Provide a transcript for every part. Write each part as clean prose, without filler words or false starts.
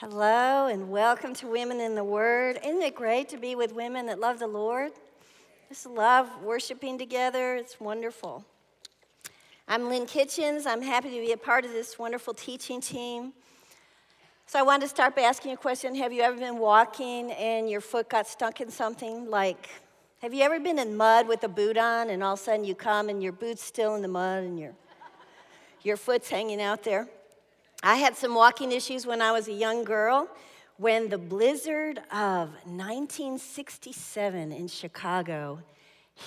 Hello, and welcome to Women in the Word. Isn't it great to be with women that love the Lord? Just love worshiping together. It's wonderful. I'm Lynn Kitchens. I'm happy to be a part of this wonderful teaching team. So I wanted to start by asking you a question. Have you ever been walking and your foot got stuck in something? Like, have you ever been in mud with a boot on and all of a sudden you come and your boot's still in the mud and your foot's hanging out there? I had some walking issues when I was a young girl when the blizzard of 1967 in Chicago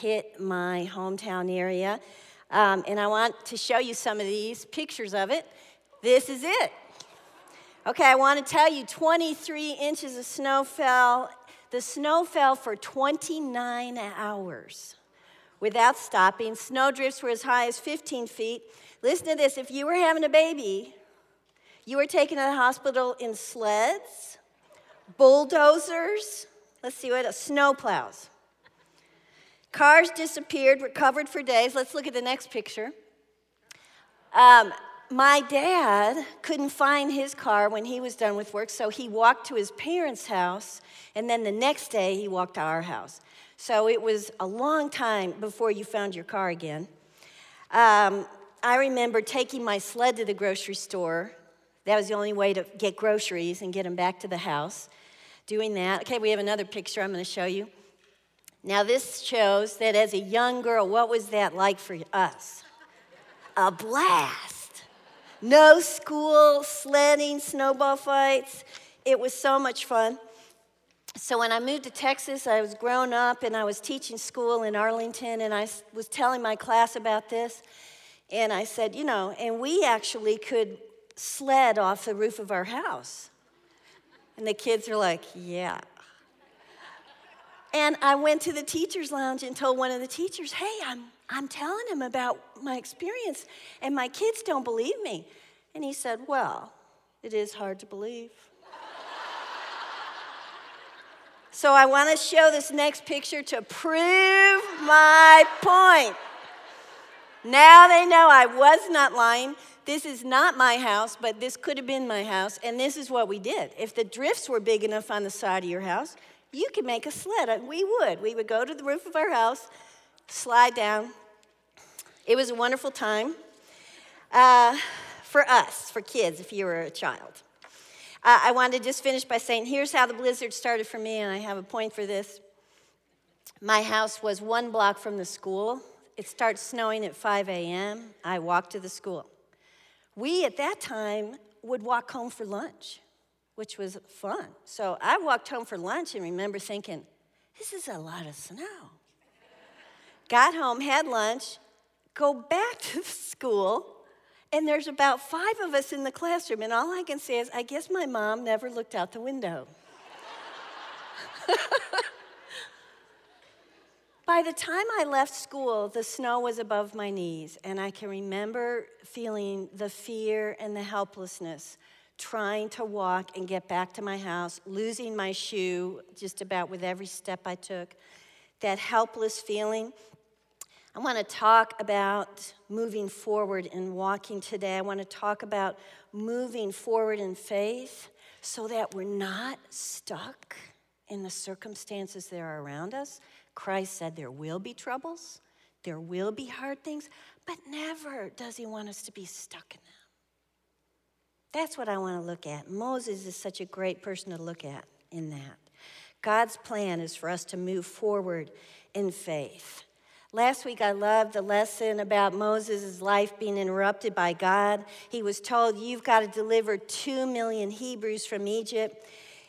hit my hometown area. And I want to show you some of these pictures of it. This is it. Okay, I want to tell you, 23 inches of snow fell. The snow fell for 29 hours without stopping. Snow drifts were as high as 15 feet. Listen to this. If you were having a baby, you were taken to the hospital in sleds, bulldozers, let's see what else, snow plows. Cars disappeared, recovered for days. Let's look at the next picture. My dad couldn't find his car when he was done with work, so he walked to his parents' house, and then the next day he walked to our house. So it was a long time before you found your car again. I remember taking my sled to the grocery store. That was the only way to get groceries and get them back to the house, doing that. Okay, we have another picture I'm going to show you. Now this shows that as a young girl, what was that like for us? A blast. No school, sledding, snowball fights. It was so much fun. So when I moved to Texas, I was grown up and I was teaching school in Arlington, and I was telling my class about this. And I said, you know, and we actually could sled off the roof of our house. And the kids were like, yeah. And I went to the teacher's lounge and told one of the teachers, hey, I'm telling him about my experience, and my kids don't believe me. And he said, well, it is hard to believe. So I want to show this next picture to prove my point. Now they know I was not lying. This is not my house, but this could have been my house, and this is what we did. If the drifts were big enough on the side of your house, you could make a sled. We would. We would go to the roof of our house, slide down. It was a wonderful time for us, for kids, if you were a child. I wanted to just finish by saying, here's how the blizzard started for me, and I have a point for this. My house was one block from the school. It starts snowing at 5 a.m. I walked to the school. We, at that time, would walk home for lunch, which was fun. So I walked home for lunch and remember thinking, this is a lot of snow. Got home, had lunch, go back to the school, and there's about 5 of us in the classroom, and all I can say is, I guess my mom never looked out the window. By the time I left school, the snow was above my knees, and I can remember feeling the fear and the helplessness, trying to walk and get back to my house, losing my shoe just about with every step I took, that helpless feeling. I want to talk about moving forward and walking today. I want to talk about moving forward in faith so that we're not stuck in the circumstances that are around us. Christ said there will be troubles, there will be hard things, but never does he want us to be stuck in them. That's what I want to look at. Moses is such a great person to look at in that. God's plan is for us to move forward in faith. Last week, I loved the lesson about Moses' life being interrupted by God. He was told, you've got to deliver 2 million Hebrews from Egypt.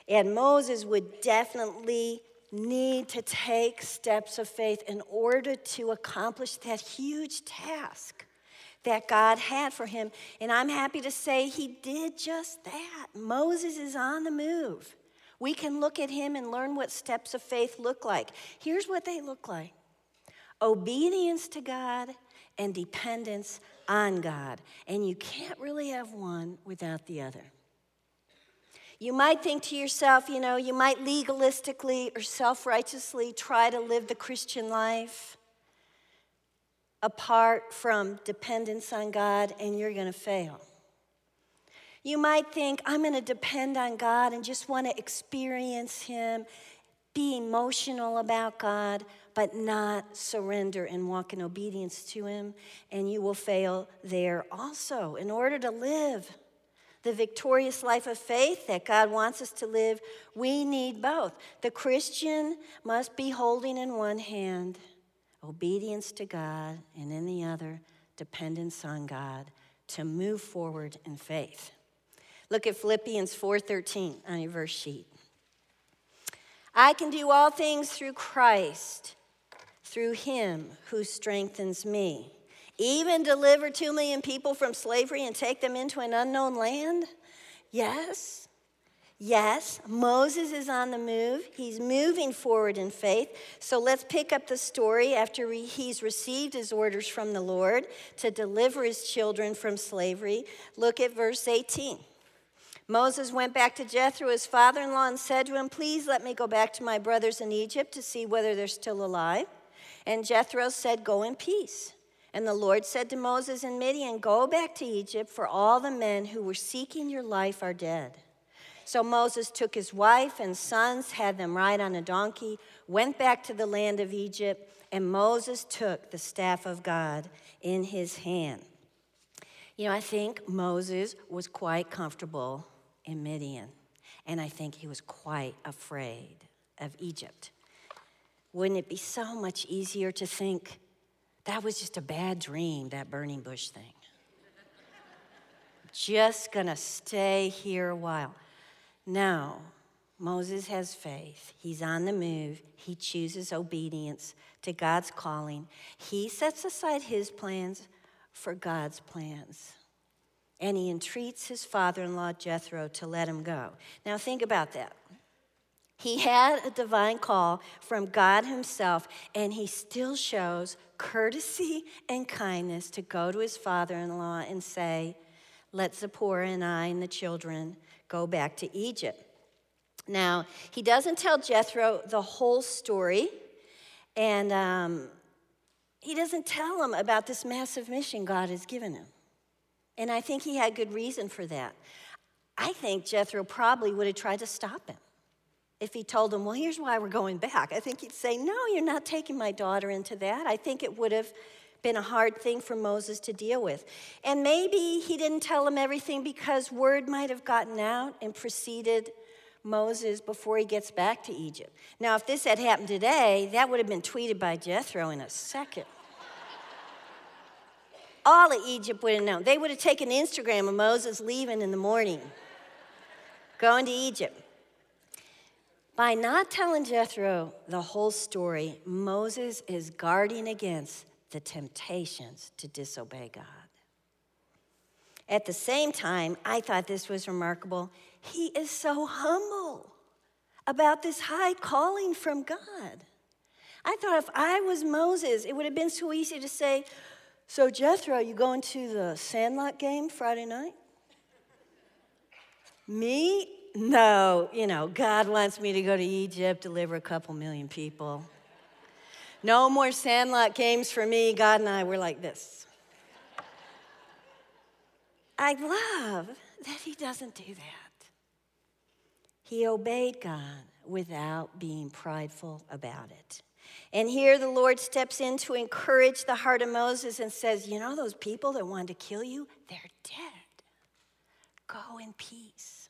And Moses would definitely need to take steps of faith in order to accomplish that huge task that God had for him. And I'm happy to say he did just that. Moses is on the move. We can look at him and learn what steps of faith look like. Here's what they look like. Obedience to God and dependence on God. And you can't really have one without the other. You might think to yourself, you know, you might legalistically or self-righteously try to live the Christian life apart from dependence on God, and you're going to fail. You might think, I'm going to depend on God and just want to experience Him, be emotional about God, but not surrender and walk in obedience to Him, and you will fail there also. In order to live the victorious life of faith that God wants us to live, we need both. The Christian must be holding in one hand obedience to God, and in the other, dependence on God to move forward in faith. Look at Philippians 4:13 on your verse sheet. I can do all things through Christ, through Him who strengthens me. Even deliver 2 million people from slavery and take them into an unknown land? Yes. Yes, Moses is on the move. He's moving forward in faith. So let's pick up the story after he's received his orders from the Lord to deliver his children from slavery. Look at verse 18. Moses went back to Jethro, his father-in-law, and said to him, please let me go back to my brothers in Egypt to see whether they're still alive. And Jethro said, go in peace. And the Lord said to Moses and Midian, go back to Egypt, for all the men who were seeking your life are dead. So Moses took his wife and sons, had them ride on a donkey, went back to the land of Egypt, and Moses took the staff of God in his hand. You know, I think Moses was quite comfortable in Midian, and I think he was quite afraid of Egypt. Wouldn't it be so much easier to think that was just a bad dream, that burning bush thing? Just gonna stay here a while. Now, Moses has faith. He's on the move. He chooses obedience to God's calling. He sets aside his plans for God's plans. And he entreats his father-in-law, Jethro, to let him go. Now, think about that. He had a divine call from God Himself, and he still shows courtesy and kindness to go to his father-in-law and say, let Zipporah and I and the children go back to Egypt. Now, he doesn't tell Jethro the whole story, and he doesn't tell him about this massive mission God has given him. And I think he had good reason for that. I think Jethro probably would have tried to stop him if he told him, well, here's why we're going back. I think he'd say, no, you're not taking my daughter into that. I think it would have been a hard thing for Moses to deal with. And maybe he didn't tell him everything because word might have gotten out and preceded Moses before he gets back to Egypt. Now, if this had happened today, that would have been tweeted by Jethro in a second. All of Egypt would have known. They would have taken Instagram of Moses leaving in the morning, going to Egypt. By not telling Jethro the whole story, Moses is guarding against the temptations to disobey God. At the same time, I thought this was remarkable. He is so humble about this high calling from God. I thought if I was Moses, it would have been so easy to say, so Jethro, you going to the Sandlot game Friday night? Me? No, you know, God wants me to go to Egypt, deliver a couple million people. No more Sandlot games for me. God and I were like this. I love that he doesn't do that. He obeyed God without being prideful about it. And here the Lord steps in to encourage the heart of Moses and says, you know those people that wanted to kill you? They're dead. Go in peace.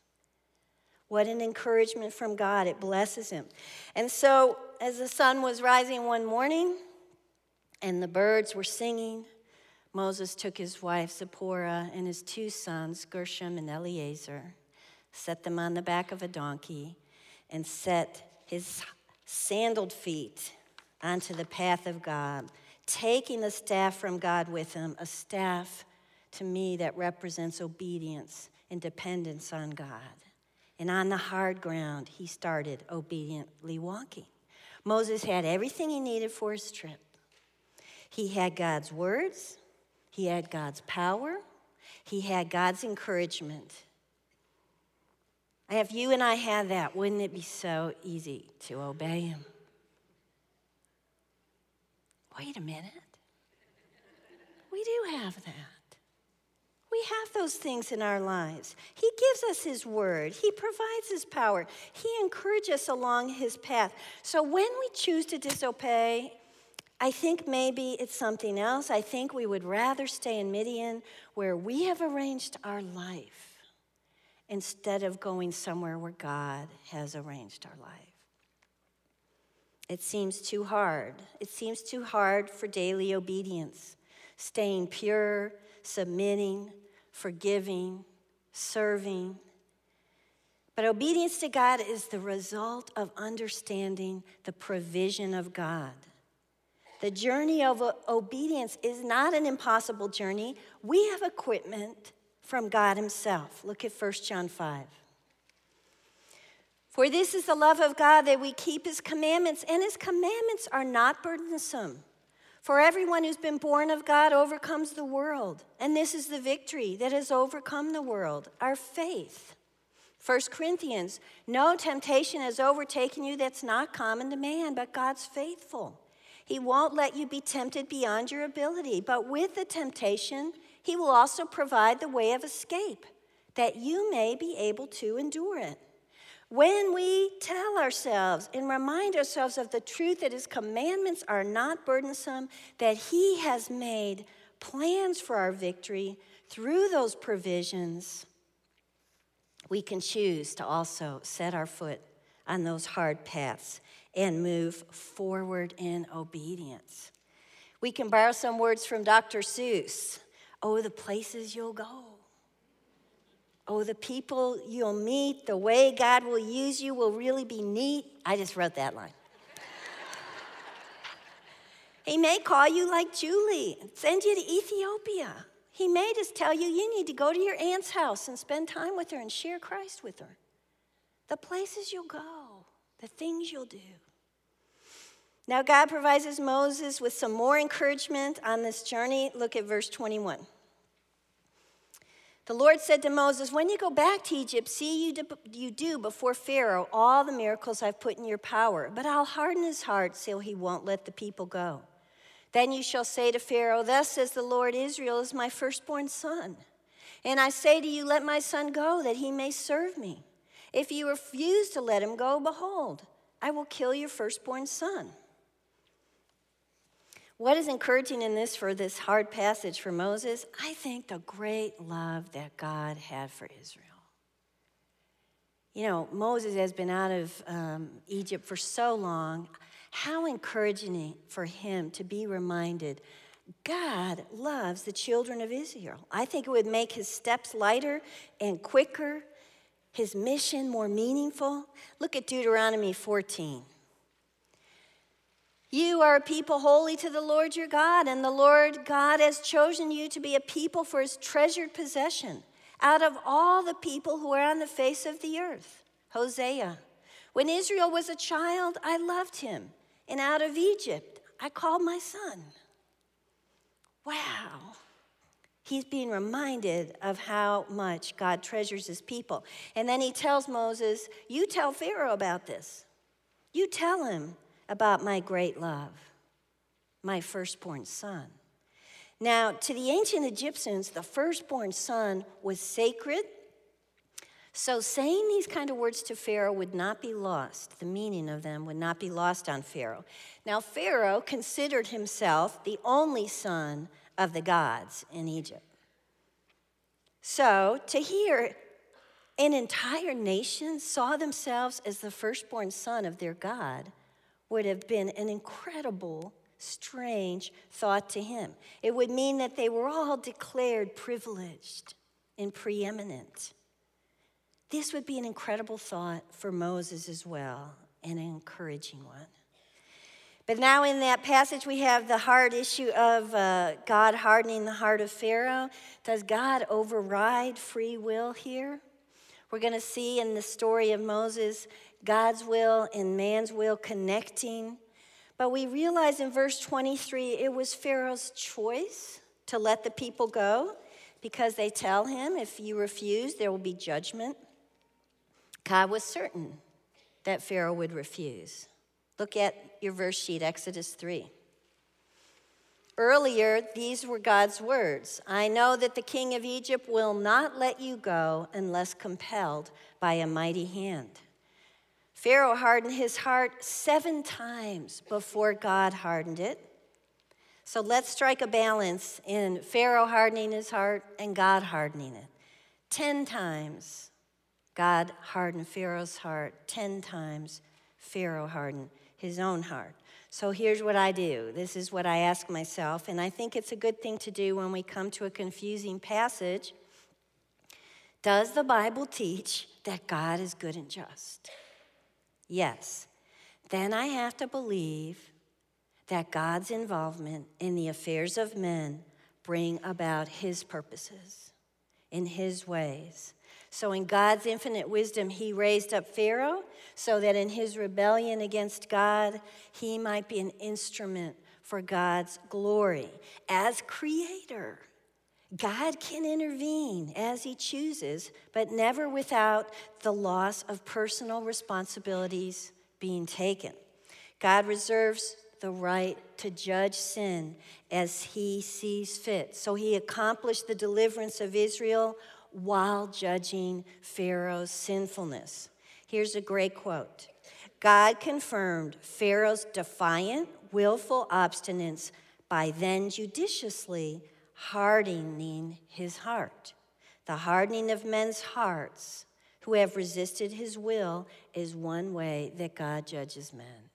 What an encouragement from God. It blesses him. And so, as the sun was rising one morning and the birds were singing, Moses took his wife Zipporah and his 2 sons, Gershom and Eleazar, set them on the back of a donkey, and set his sandaled feet onto the path of God, taking the staff from God with him, a staff to me that represents obedience and dependence on God. And on the hard ground, he started obediently walking. Moses had everything he needed for his trip. He had God's words. He had God's power. He had God's encouragement. If you and I had that, wouldn't it be so easy to obey him? Wait a minute. We do have that. We have those things in our lives. He gives us his word. He provides his power. He encourages us along his path. So when we choose to disobey, I think maybe it's something else. I think we would rather stay in Midian where we have arranged our life instead of going somewhere where God has arranged our life. It seems too hard. It seems too hard for daily obedience, staying pure, submitting, forgiving, serving. But obedience to God is the result of understanding the provision of God. The journey of obedience is not an impossible journey. We have equipment from God himself. Look at 1 John 5. For this is the love of God, that we keep his commandments, and his commandments are not burdensome. For everyone who's been born of God overcomes the world, and this is the victory that has overcome the world, our faith. 1 Corinthians, no temptation has overtaken you that's not common to man, but God's faithful. He won't let you be tempted beyond your ability, but with the temptation, he will also provide the way of escape, that you may be able to endure it. When we tell ourselves and remind ourselves of the truth that his commandments are not burdensome, that he has made plans for our victory through those provisions, we can choose to also set our foot on those hard paths and move forward in obedience. We can borrow some words from Dr. Seuss. Oh, the places you'll go. Oh, the people you'll meet. The way God will use you will really be neat. I just wrote that line. He may call you like Julie and send you to Ethiopia. He may just tell you you need to go to your aunt's house and spend time with her and share Christ with her. The places you'll go, the things you'll do. Now God provides Moses with some more encouragement on this journey. Look at verse 21. The Lord said to Moses, when you go back to Egypt, see you do before Pharaoh all the miracles I've put in your power, but I'll harden his heart so he won't let the people go. Then you shall say to Pharaoh, thus says the Lord, Israel is my firstborn son. And I say to you, let my son go that he may serve me. If you refuse to let him go, behold, I will kill your firstborn son. What is encouraging in this for this hard passage for Moses? I think the great love that God had for Israel. You know, Moses has been out of Egypt for so long. How encouraging for him to be reminded, God loves the children of Israel. I think it would make his steps lighter and quicker, his mission more meaningful. Look at Deuteronomy 14. You are a people holy to the Lord your God, and the Lord God has chosen you to be a people for his treasured possession out of all the people who are on the face of the earth. Hosea, when Israel was a child, I loved him, and out of Egypt I called my son. Wow. He's being reminded of how much God treasures his people. And then he tells Moses, you tell Pharaoh about this. You tell him about my great love, my firstborn son. Now, to the ancient Egyptians, the firstborn son was sacred. So saying these kind of words to Pharaoh would not be lost. The meaning of them would not be lost on Pharaoh. Now, Pharaoh considered himself the only son of the gods in Egypt. So to hear an entire nation saw themselves as the firstborn son of their God would have been an incredible, strange thought to him. It would mean that they were all declared privileged and preeminent. This would be an incredible thought for Moses as well, and an encouraging one. But now in that passage, we have the hard issue of God hardening the heart of Pharaoh. Does God override free will here? We're going to see in the story of Moses, God's will and man's will connecting. But we realize in verse 23, it was Pharaoh's choice to let the people go because they tell him, if you refuse, there will be judgment. God was certain that Pharaoh would refuse. Look at your verse sheet, Exodus 3. Earlier, these were God's words. I know that the king of Egypt will not let you go unless compelled by a mighty hand. Pharaoh hardened his heart 7 times before God hardened it. So let's strike a balance in Pharaoh hardening his heart and God hardening it. 10 times God hardened Pharaoh's heart. 10 times Pharaoh hardened his own heart. So here's what I do. This is what I ask myself, and I think it's a good thing to do when we come to a confusing passage. Does the Bible teach that God is good and just? Yes. Then I have to believe that God's involvement in the affairs of men bring about his purposes in his ways. So in God's infinite wisdom, he raised up Pharaoh so that in his rebellion against God, he might be an instrument for God's glory. As creator, God can intervene as he chooses, but never without the loss of personal responsibilities being taken. God reserves the right to judge sin as he sees fit. So he accomplished the deliverance of Israel while judging Pharaoh's sinfulness. Here's a great quote. God confirmed Pharaoh's defiant, willful obstinance by then judiciously hardening his heart. The hardening of men's hearts who have resisted his will is one way that God judges men.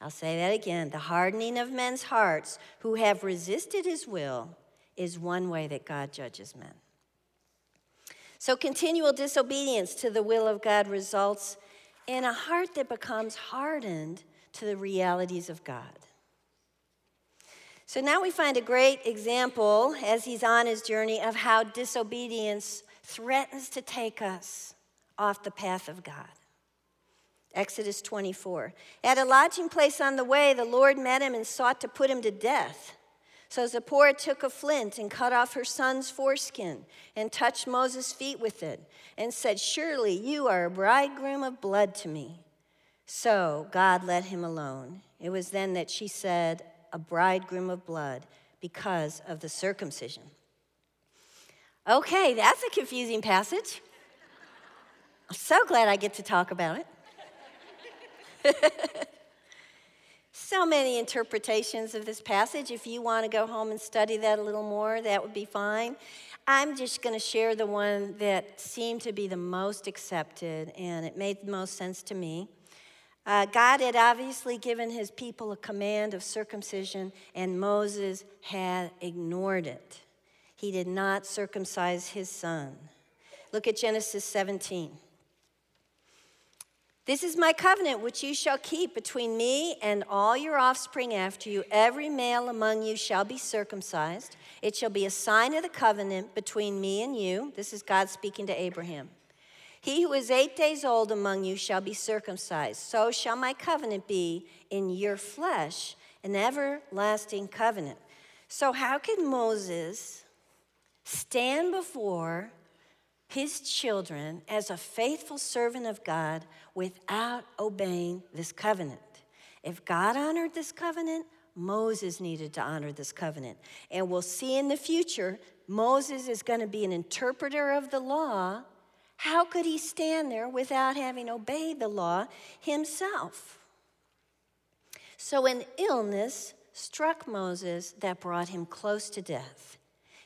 I'll say that again. The hardening of men's hearts who have resisted his will is one way that God judges men. So continual disobedience to the will of God results in a heart that becomes hardened to the realities of God. So now we find a great example as he's on his journey of how disobedience threatens to take us off the path of God. Exodus 24. At a lodging place on the way, the Lord met him and sought to put him to death. So Zipporah took a flint and cut off her son's foreskin and touched Moses' feet with it and said, "Surely you are a bridegroom of blood to me." So God let him alone. It was then that she said, "A bridegroom of blood," because of the circumcision. Okay, that's a confusing passage. I'm so glad I get to talk about it. So many interpretations of this passage. If you want to go home and study that a little more, that would be fine. I'm just going to share the one that seemed to be the most accepted, and it made the most sense to me. God had obviously given his people a command of circumcision, and Moses had ignored it. He did not circumcise his son. Look at Genesis 17. "This is my covenant which you shall keep between me and all your offspring after you. Every male among you shall be circumcised. It shall be a sign of the covenant between me and you." This is God speaking to Abraham. "He who is 8 days old among you shall be circumcised. So shall my covenant be in your flesh, an everlasting covenant." So how could Moses stand before his children as a faithful servant of God without obeying this covenant? If God honored this covenant, Moses needed to honor this covenant. And we'll see in the future, Moses is going to be an interpreter of the law. How could he stand there without having obeyed the law himself? So an illness struck Moses that brought him close to death.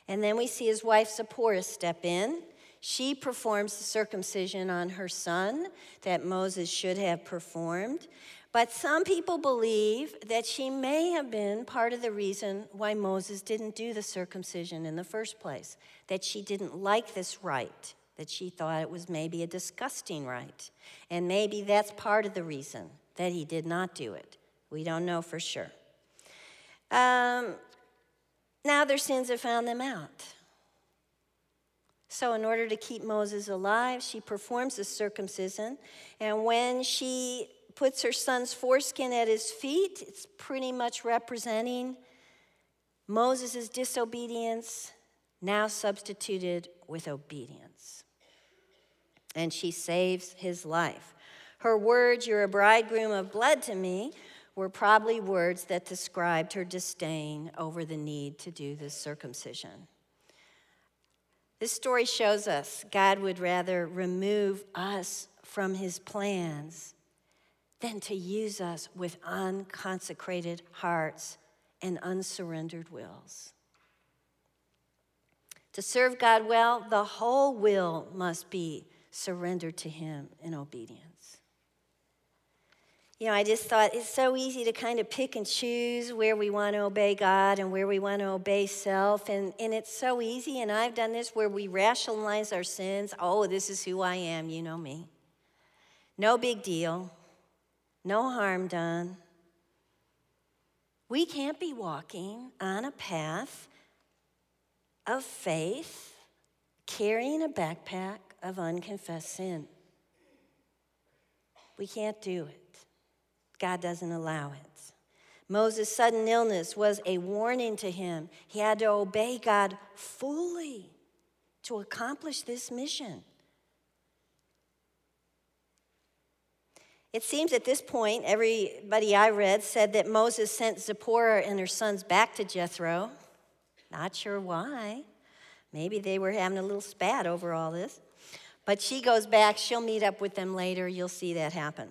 And then we see his wife Zipporah step in. She performs the circumcision on her son that Moses should have performed. But some people believe that she may have been part of the reason why Moses didn't do the circumcision in the first place, that she didn't like this rite, that she thought it was maybe a disgusting rite. And maybe that's part of the reason that he did not do it. We don't know for sure. Now their sins have found them out. So in order to keep Moses alive, she performs the circumcision. And when she puts her son's foreskin at his feet, it's pretty much representing Moses' disobedience now substituted with obedience. And she saves his life. Her words, "You're a bridegroom of blood to me," were probably words that described her disdain over the need to do this circumcision. This story shows us God would rather remove us from his plans than to use us with unconsecrated hearts and unsurrendered wills. To serve God well, the whole will must be surrendered to him in obedience. You know, I just thought it's so easy to kind of pick and choose where we want to obey God and where we want to obey self. And it's so easy, and I've done this, where we rationalize our sins. Oh, this is who I am, you know me. No big deal. No harm done. We can't be walking on a path of faith carrying a backpack of unconfessed sin. We can't do it. God doesn't allow it. Moses' sudden illness was a warning to him. He had to obey God fully to accomplish this mission. It seems at this point, everybody I read said that Moses sent Zipporah and her sons back to Jethro. Not sure why. Maybe they were having a little spat over all this. But she goes back. She'll meet up with them later. You'll see that happen.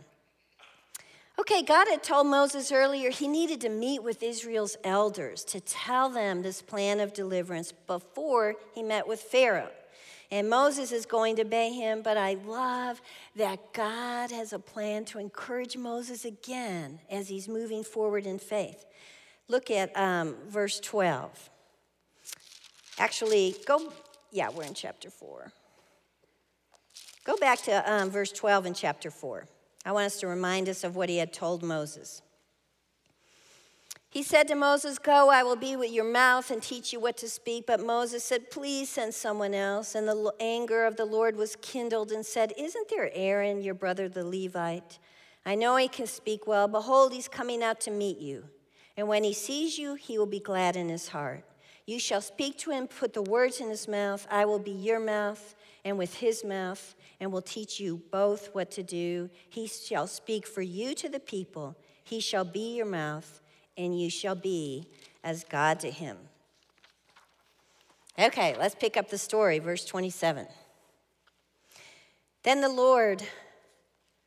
Okay, God had told Moses earlier he needed to meet with Israel's elders to tell them this plan of deliverance before he met with Pharaoh. And Moses is going to obey him, but I love that God has a plan to encourage Moses again as he's moving forward in faith. Look at verse 12. Actually, we're in chapter 4. Go back to verse 12 in chapter 4. I want us to remind us of what he had told Moses. He said to Moses, "Go, I will be with your mouth and teach you what to speak." But Moses said, "Please send someone else." And the anger of the Lord was kindled and said, "Isn't there Aaron, your brother, the Levite? I know he can speak well. Behold, he's coming out to meet you. And when he sees you, he will be glad in his heart. You shall speak to him, put the words in his mouth. I will be your mouth and with his mouth, and will teach you both what to do. He shall speak for you to the people. He shall be your mouth, and you shall be as God to him." Okay, let's pick up the story, verse 27. Then the Lord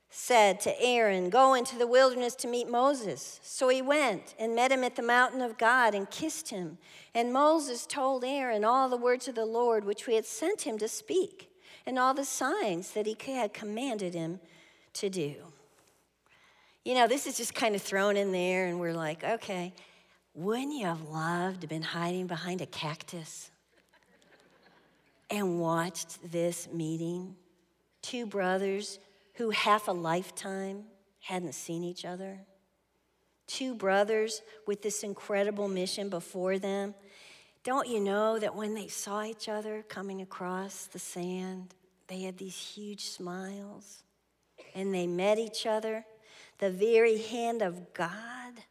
said to Aaron, "Go into the wilderness to meet Moses." So he went and met him at the mountain of God and kissed him. And Moses told Aaron all the words of the Lord which we had sent him to speak, and all the signs that he had commanded him to do. You know, this is just kind of thrown in there, and we're like, okay, wouldn't you have loved to have been hiding behind a cactus and watched this meeting? Two brothers who half a lifetime hadn't seen each other. Two brothers with this incredible mission before them. Don't you know that when they saw each other coming across the sand, they had these huge smiles, and they met each other? The very hand of God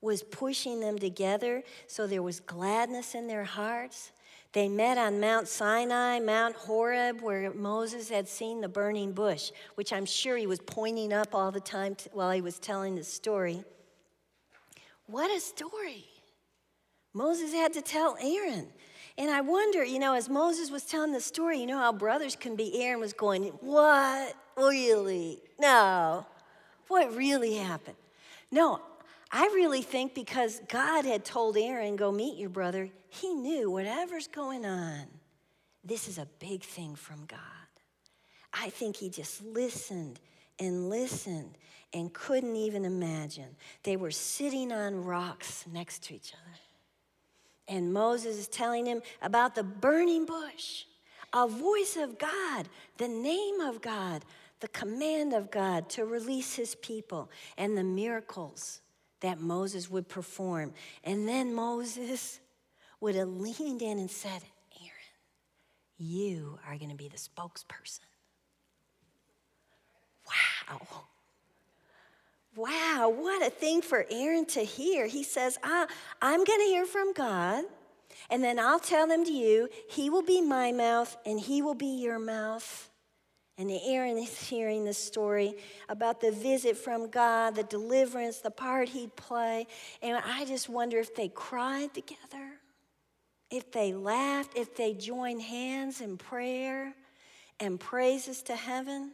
was pushing them together, so there was gladness in their hearts. They met on Mount Sinai, Mount Horeb, where Moses had seen the burning bush, which I'm sure he was pointing up all the time while he was telling this story. What a story! Moses had to tell Aaron. And I wonder, you know, as Moses was telling the story, you know how brothers can be. Aaron was going, "What? Really? No. What really happened?" No, I really think because God had told Aaron, "Go meet your brother," he knew whatever's going on, this is a big thing from God. I think he just listened and listened and couldn't even imagine. They were sitting on rocks next to each other. And Moses is telling him about the burning bush, a voice of God, the name of God, the command of God to release his people, and the miracles that Moses would perform. And then Moses would have leaned in and said, "Aaron, you are going to be the spokesperson." Wow. Wow, what a thing for Aaron to hear. He says, I'm going to hear from God, and then I'll tell them to you. He will be my mouth, and he will be your mouth, And Aaron is hearing the story about the visit from God, the deliverance, the part he'd play. And I just wonder if they cried together, if they laughed, if they joined hands in prayer and praises to heaven.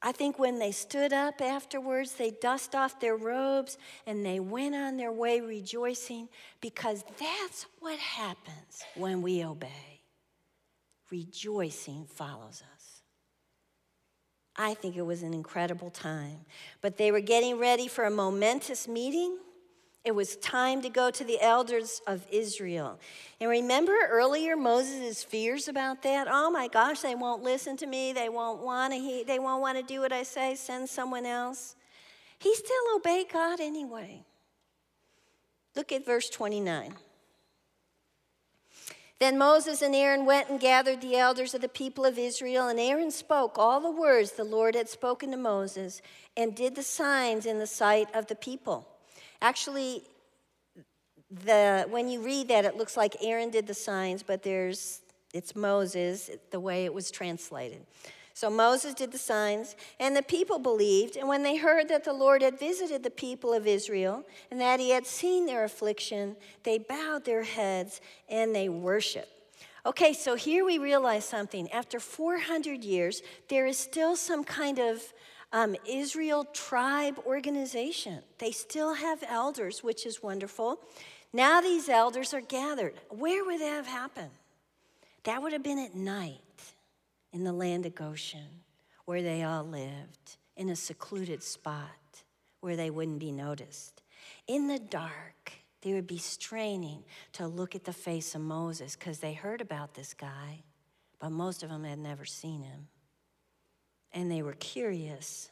I think when they stood up afterwards, they dusted off their robes and they went on their way rejoicing, because that's what happens when we obey. Rejoicing follows us. I think it was an incredible time. But they were getting ready for a momentous meeting. It was time to go to the elders of Israel. And remember earlier Moses' fears about that? Oh my gosh, they won't listen to me. They won't want to do what I say. Send someone else. He still obeyed God anyway. Look at verse 29. Then Moses and Aaron went and gathered the elders of the people of Israel, and Aaron spoke all the words the Lord had spoken to Moses and did the signs in the sight of the people. Actually, when you read that, it looks like Aaron did the signs, but it's Moses, the way it was translated. So Moses did the signs, and the people believed. And when they heard that the Lord had visited the people of Israel and that he had seen their affliction, they bowed their heads and they worshiped. Okay, so here we realize something. After 400 years, there is still some kind of Israel tribe organization. They still have elders, which is wonderful. Now these elders are gathered. Where would that have happened? That would have been at night in the land of Goshen, where they all lived, in a secluded spot where they wouldn't be noticed. In the dark, they would be straining to look at the face of Moses, because they heard about this guy, but most of them had never seen him. And they were curious.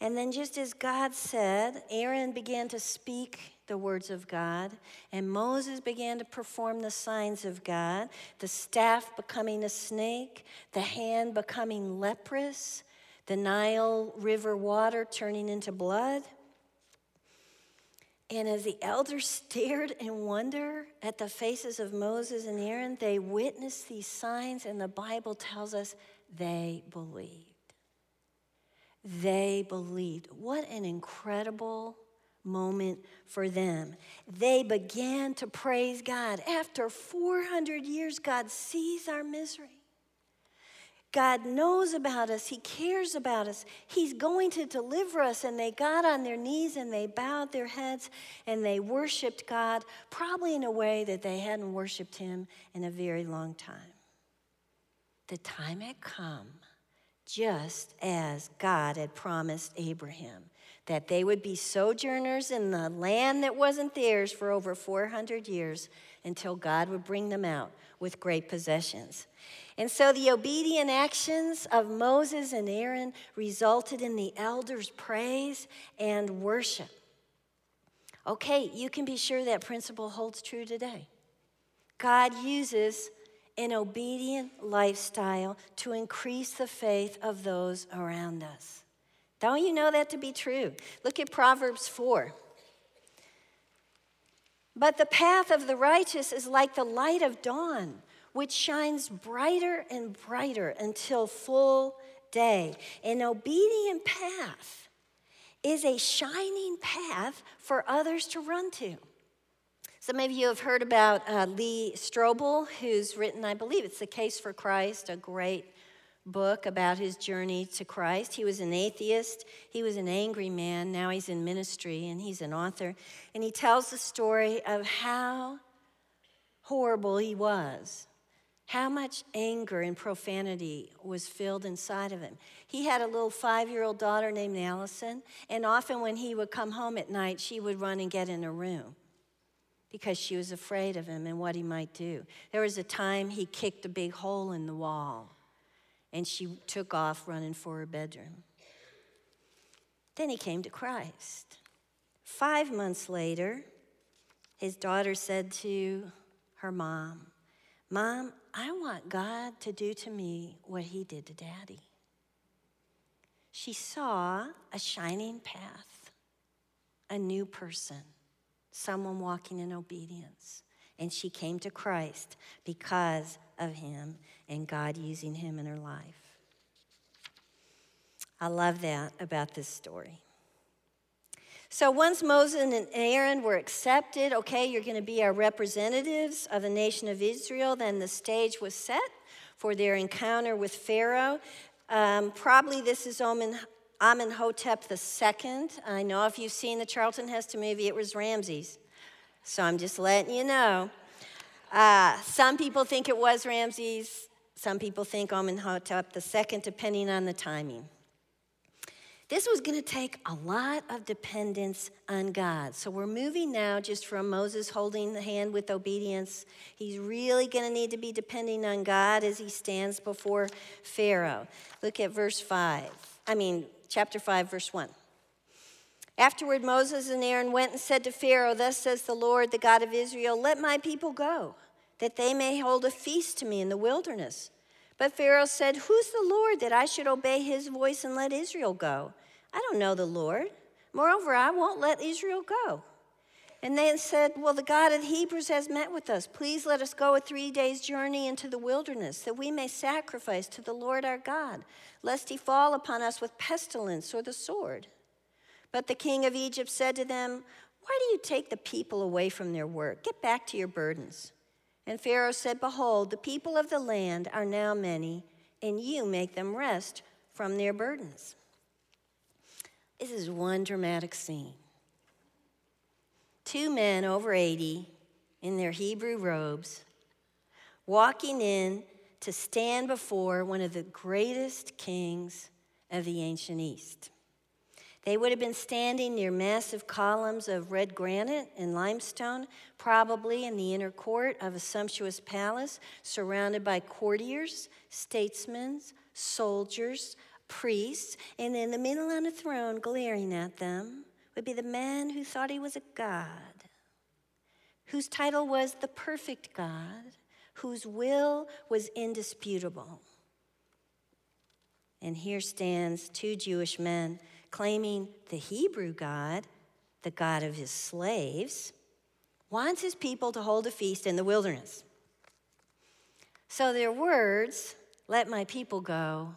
And then just as God said, Aaron began to speak the words of God, and Moses began to perform the signs of God, the staff becoming a snake, the hand becoming leprous, the Nile River water turning into blood. And as the elders stared in wonder at the faces of Moses and Aaron, they witnessed these signs, and the Bible tells us they believed. They believed. What an incredible moment for them. They began to praise God. After 400 years, God sees our misery. God knows about us. He cares about us. He's going to deliver us. And they got on their knees and they bowed their heads and they worshiped God, probably in a way that they hadn't worshiped him in a very long time. The time had come, just as God had promised Abraham, that they would be sojourners in the land that wasn't theirs for over 400 years until God would bring them out with great possessions. And so the obedient actions of Moses and Aaron resulted in the elders' praise and worship. Okay, you can be sure that principle holds true today. God uses an obedient lifestyle to increase the faith of those around us. Don't you know that to be true? Look at Proverbs 4. But the path of the righteous is like the light of dawn, which shines brighter and brighter until full day. An obedient path is a shining path for others to run to. Some of you have heard about Lee Strobel, who's written, I believe it's The Case for Christ, a great book about his journey to Christ. He was an atheist. He was an angry man. Now he's in ministry, and he's an author. And he tells the story of how horrible he was, how much anger and profanity was filled inside of him. He had a little 5-year-old daughter named Allison, and often when he would come home at night, she would run and get in her room, because she was afraid of him and what he might do. There was a time he kicked a big hole in the wall, and she took off running for her bedroom. Then he came to Christ. 5 months later, his daughter said to her mom, "Mom, I want God to do to me what he did to Daddy." She saw a shining path, a new person, someone walking in obedience. and she came to Christ because of him and God using him in her life. I love that about this story. So once Moses and Aaron were accepted, okay, you're going to be our representatives of the nation of Israel, then the stage was set for their encounter with Pharaoh. Probably this is Amenhotep II. I know if you've seen the Charlton Heston movie, it was Ramses. So I'm just letting you know. Some people think it was Ramses. Some people think Amenhotep II, depending on the timing. This was going to take a lot of dependence on God. So we're moving now just from Moses holding the hand with obedience. He's really going to need to be depending on God as he stands before Pharaoh. Look at chapter 5, verse 1. Afterward, Moses and Aaron went and said to Pharaoh, "Thus says the Lord, the God of Israel, let my people go, that they may hold a feast to me in the wilderness." But Pharaoh said, "Who's the Lord that I should obey his voice and let Israel go? I don't know the Lord. Moreover, I won't let Israel go." And they said, "Well, the God of the Hebrews has met with us. Please let us go a 3 days' journey into the wilderness, that we may sacrifice to the Lord our God, lest he fall upon us with pestilence or the sword." But the king of Egypt said to them, "Why do you take the people away from their work? Get back to your burdens." And Pharaoh said, "Behold, the people of the land are now many, and you make them rest from their burdens." This is one dramatic scene. 2 men over 80 in their Hebrew robes walking in to stand before one of the greatest kings of the ancient East. They would have been standing near massive columns of red granite and limestone, probably in the inner court of a sumptuous palace, surrounded by courtiers, statesmen, soldiers, priests, and in the middle on a throne glaring at them would be the man who thought he was a god, whose title was the perfect God, whose will was indisputable. And here stands 2 Jewish men claiming the Hebrew God, the God of his slaves, wants his people to hold a feast in the wilderness. So their words, "Let my people go,"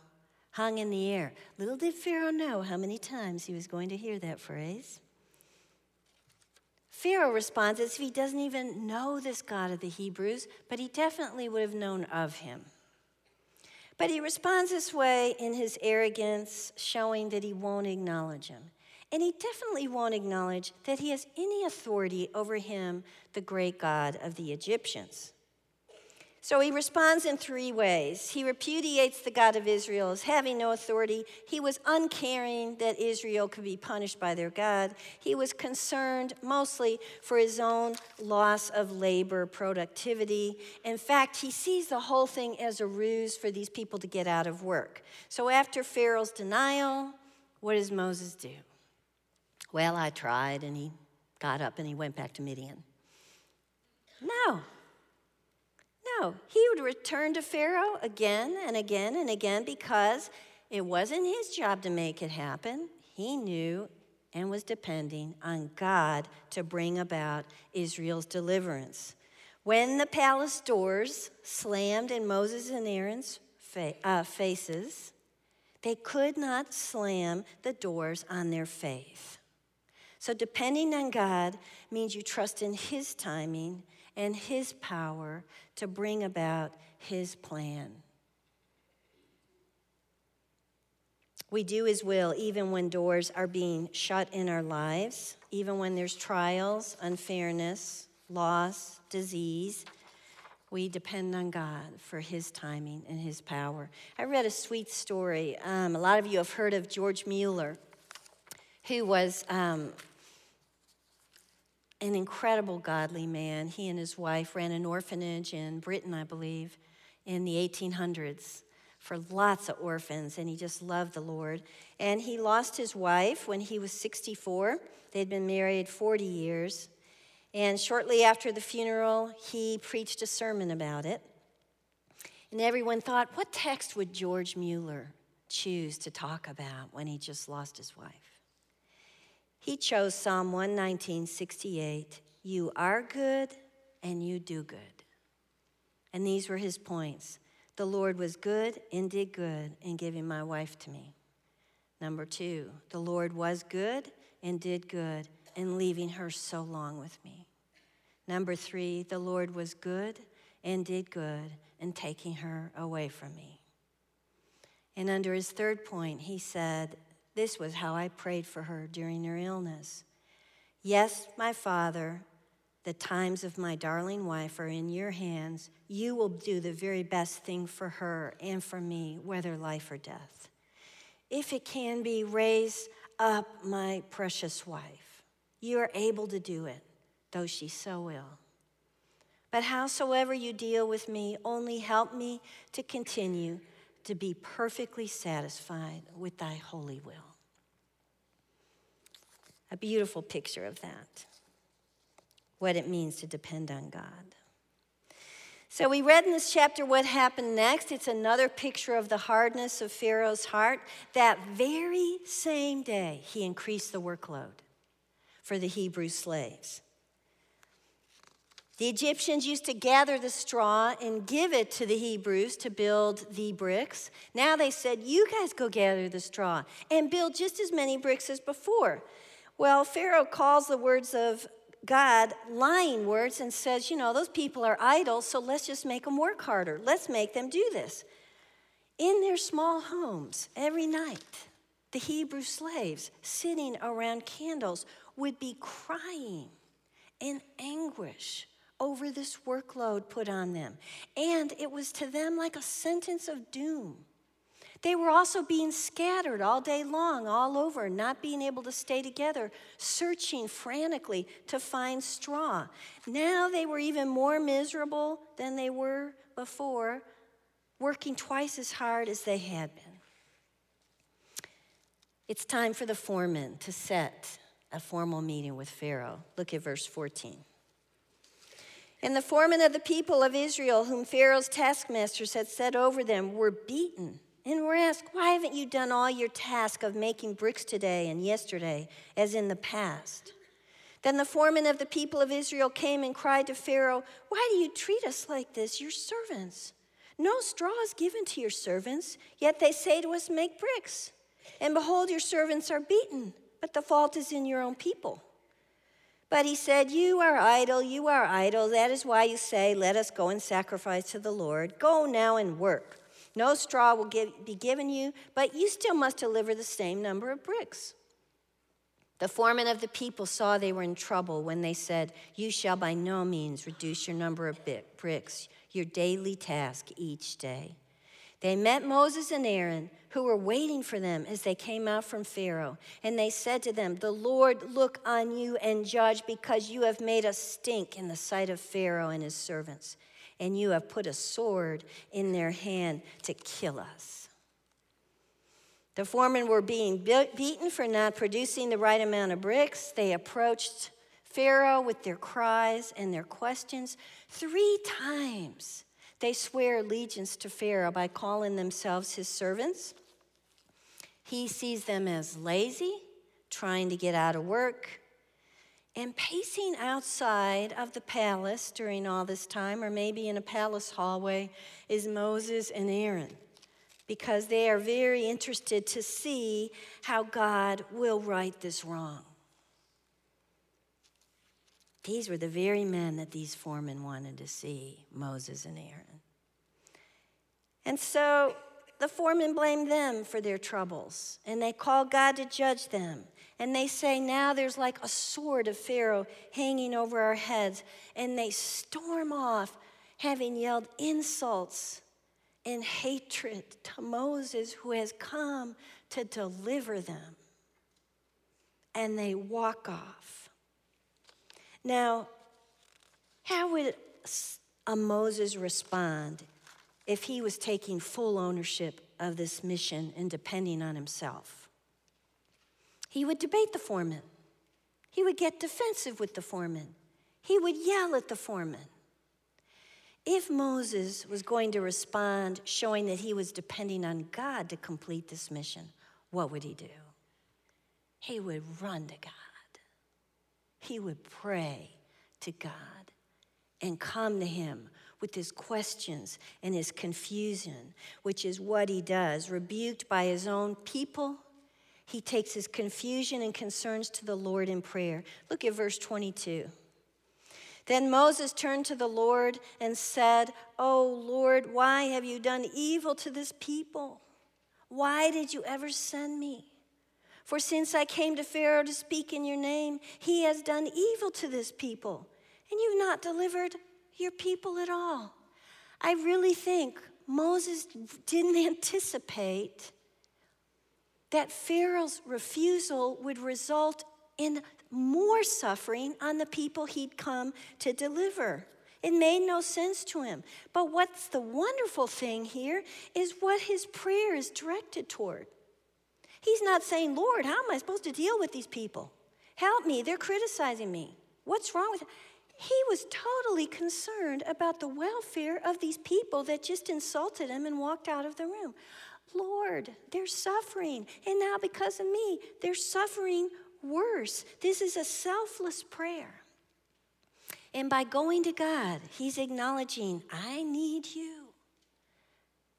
hung in the air. Little did Pharaoh know how many times he was going to hear that phrase. Pharaoh responds as if he doesn't even know this God of the Hebrews, but he definitely would have known of him. But he responds this way in his arrogance, showing that he won't acknowledge him. And he definitely won't acknowledge that he has any authority over him, the great God of the Egyptians. So he responds in 3 ways. He repudiates the God of Israel as having no authority. He was uncaring that Israel could be punished by their God. He was concerned mostly for his own loss of labor productivity. In fact, he sees the whole thing as a ruse for these people to get out of work. So after Pharaoh's denial, what does Moses do? "Well, I tried," and he got up and he went back to Midian. No. No, he would return to Pharaoh again and again and again because it wasn't his job to make it happen. He knew and was depending on God to bring about Israel's deliverance. When the palace doors slammed in Moses and Aaron's faces, they could not slam the doors on their faith. So depending on God means you trust in his timing and his power to bring about his plan. We do his will even when doors are being shut in our lives, even when there's trials, unfairness, loss, disease. We depend on God for his timing and his power. I read a sweet story. A lot of you have heard of George Mueller, who was an incredible godly man. He and his wife ran an orphanage in Britain, I believe, in the 1800s for lots of orphans, and he just loved the Lord. And he lost his wife when he was 64. They'd been married 40 years. And shortly after the funeral, he preached a sermon about it. And everyone thought, what text would George Mueller choose to talk about when he just lost his wife? He chose Psalm 119:68. "You are good and you do good. And these were his points. The Lord was good and did good in giving my wife to me. Number two, the Lord was good and did good in leaving her so long with me. Number three, the Lord was good and did good in taking her away from me. And under his third point, he said, this was how I prayed for her during her illness. Yes, my Father, the times of my darling wife are in your hands. You will do the very best thing for her and for me, whether life or death. If it can be, raise up my precious wife. You are able to do it, though she so ill. But howsoever you deal with me, only help me to continue to be perfectly satisfied with thy holy will. A beautiful picture of that, what it means to depend on God. So we read in this chapter what happened next. It's another picture of the hardness of Pharaoh's heart. That very same day, he increased the workload for the Hebrew slaves. The Egyptians used to gather the straw and give it to the Hebrews to build the bricks. Now they said, you guys go gather the straw and build just as many bricks as before. Well, Pharaoh calls the words of God lying words and says, you know, those people are idle, so let's just make them work harder. Let's make them do this. In their small homes, every night, the Hebrew slaves sitting around candles would be crying in anguish over this workload put on them. And it was to them like a sentence of doom. They were also being scattered all day long, all over, not being able to stay together, searching frantically to find straw. Now they were even more miserable than they were before, working twice as hard as they had been. It's time for the foreman to set a formal meeting with Pharaoh. Look at verse 14. And the foremen of the people of Israel, whom Pharaoh's taskmasters had set over them, were beaten and were asked, why haven't you done all your task of making bricks today and yesterday as in the past? Then the foremen of the people of Israel came and cried to Pharaoh, why do you treat us like this, your servants? No straw is given to your servants, yet they say to us, make bricks. And behold, your servants are beaten, but the fault is in your own people. But he said, you are idle, that is why you say, let us go and sacrifice to the Lord. Go now and work. No straw will be given you, but you still must deliver the same number of bricks. The foreman of the people saw they were in trouble when they said, you shall by no means reduce your number of bricks, your daily task each day. They met Moses and Aaron, who were waiting for them as they came out from Pharaoh. And they said to them, the Lord look on you and judge, because you have made us stink in the sight of Pharaoh and his servants, and you have put a sword in their hand to kill us. The foremen were being beaten for not producing the right amount of bricks. They approached Pharaoh with their cries and their questions. 3 times they swear allegiance to Pharaoh by calling themselves his servants. He sees them as lazy, trying to get out of work, and pacing outside of the palace during all this time, or maybe in a palace hallway, is Moses and Aaron, because they are very interested to see how God will right this wrong. These were the very men that these foremen wanted to see, Moses and Aaron. And so the foremen blamed them for their troubles, and they called God to judge them. And they say, now there's like a sword of Pharaoh hanging over our heads. And they storm off, having yelled insults and hatred to Moses, who has come to deliver them. And they walk off. Now, how would a Moses respond if he was taking full ownership of this mission and depending on himself? He would debate the foreman. He would get defensive with the foreman. He would yell at the foreman. If Moses was going to respond showing that he was depending on God to complete this mission, what would he do? He would run to God. He would pray to God and come to him with his questions and his confusion, which is what he does. Rebuked by his own people, he takes his confusion and concerns to the Lord in prayer. Look at verse 22. Then Moses turned to the Lord and said, "Oh Lord, why have you done evil to this people? Why did you ever send me? For since I came to Pharaoh to speak in your name, he has done evil to this people, and you've not delivered your people at all." I really think Moses didn't anticipate that Pharaoh's refusal would result in more suffering on the people he'd come to deliver. It made no sense to him. But what's the wonderful thing here is what his prayer is directed toward. He's not saying, "Lord, how am I supposed to deal with these people? Help me, they're criticizing me. What's wrong with them?" He was totally concerned about the welfare of these people that just insulted him and walked out of the room. "Lord, they're suffering, and now because of me, they're suffering worse." This is a selfless prayer. And by going to God, he's acknowledging, I need you.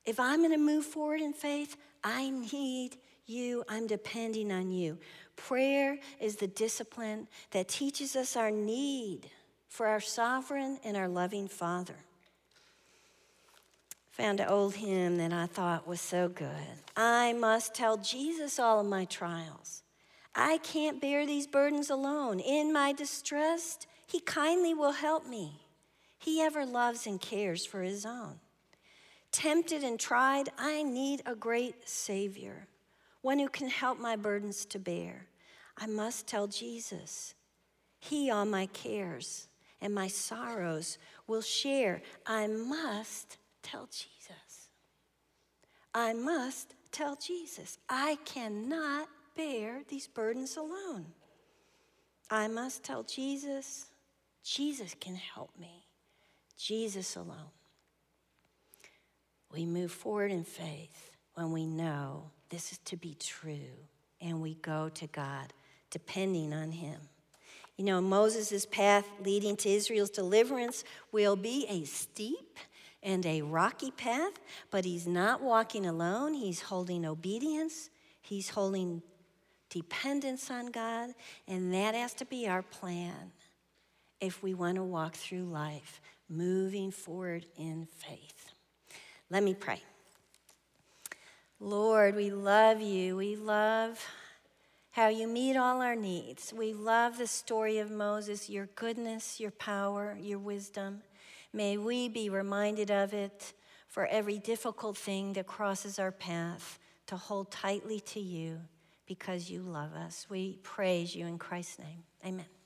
If I'm going to move forward in faith, I need you. I'm depending on you. Prayer is the discipline that teaches us our need for our sovereign and our loving Father. Found an old hymn that I thought was so good. I must tell Jesus all of my trials. I can't bear these burdens alone. In my distress, he kindly will help me. He ever loves and cares for his own. Tempted and tried, I need a great Savior, one who can help my burdens to bear. I must tell Jesus, he all my cares and my sorrows will share. I must tell Jesus. I must tell Jesus. I cannot bear these burdens alone. I must tell Jesus. Jesus can help me. Jesus alone. We move forward in faith when we know this is to be true, and we go to God depending on him. You know, Moses' path leading to Israel's deliverance will be a steep and a rocky path, but he's not walking alone. He's holding obedience. He's holding dependence on God, and that has to be our plan if we want to walk through life, moving forward in faith. Let me pray. Lord, we love you. We love how you meet all our needs. We love the story of Moses, your goodness, your power, your wisdom. May we be reminded of it for every difficult thing that crosses our path, to hold tightly to you because you love us. We praise you in Christ's name. Amen.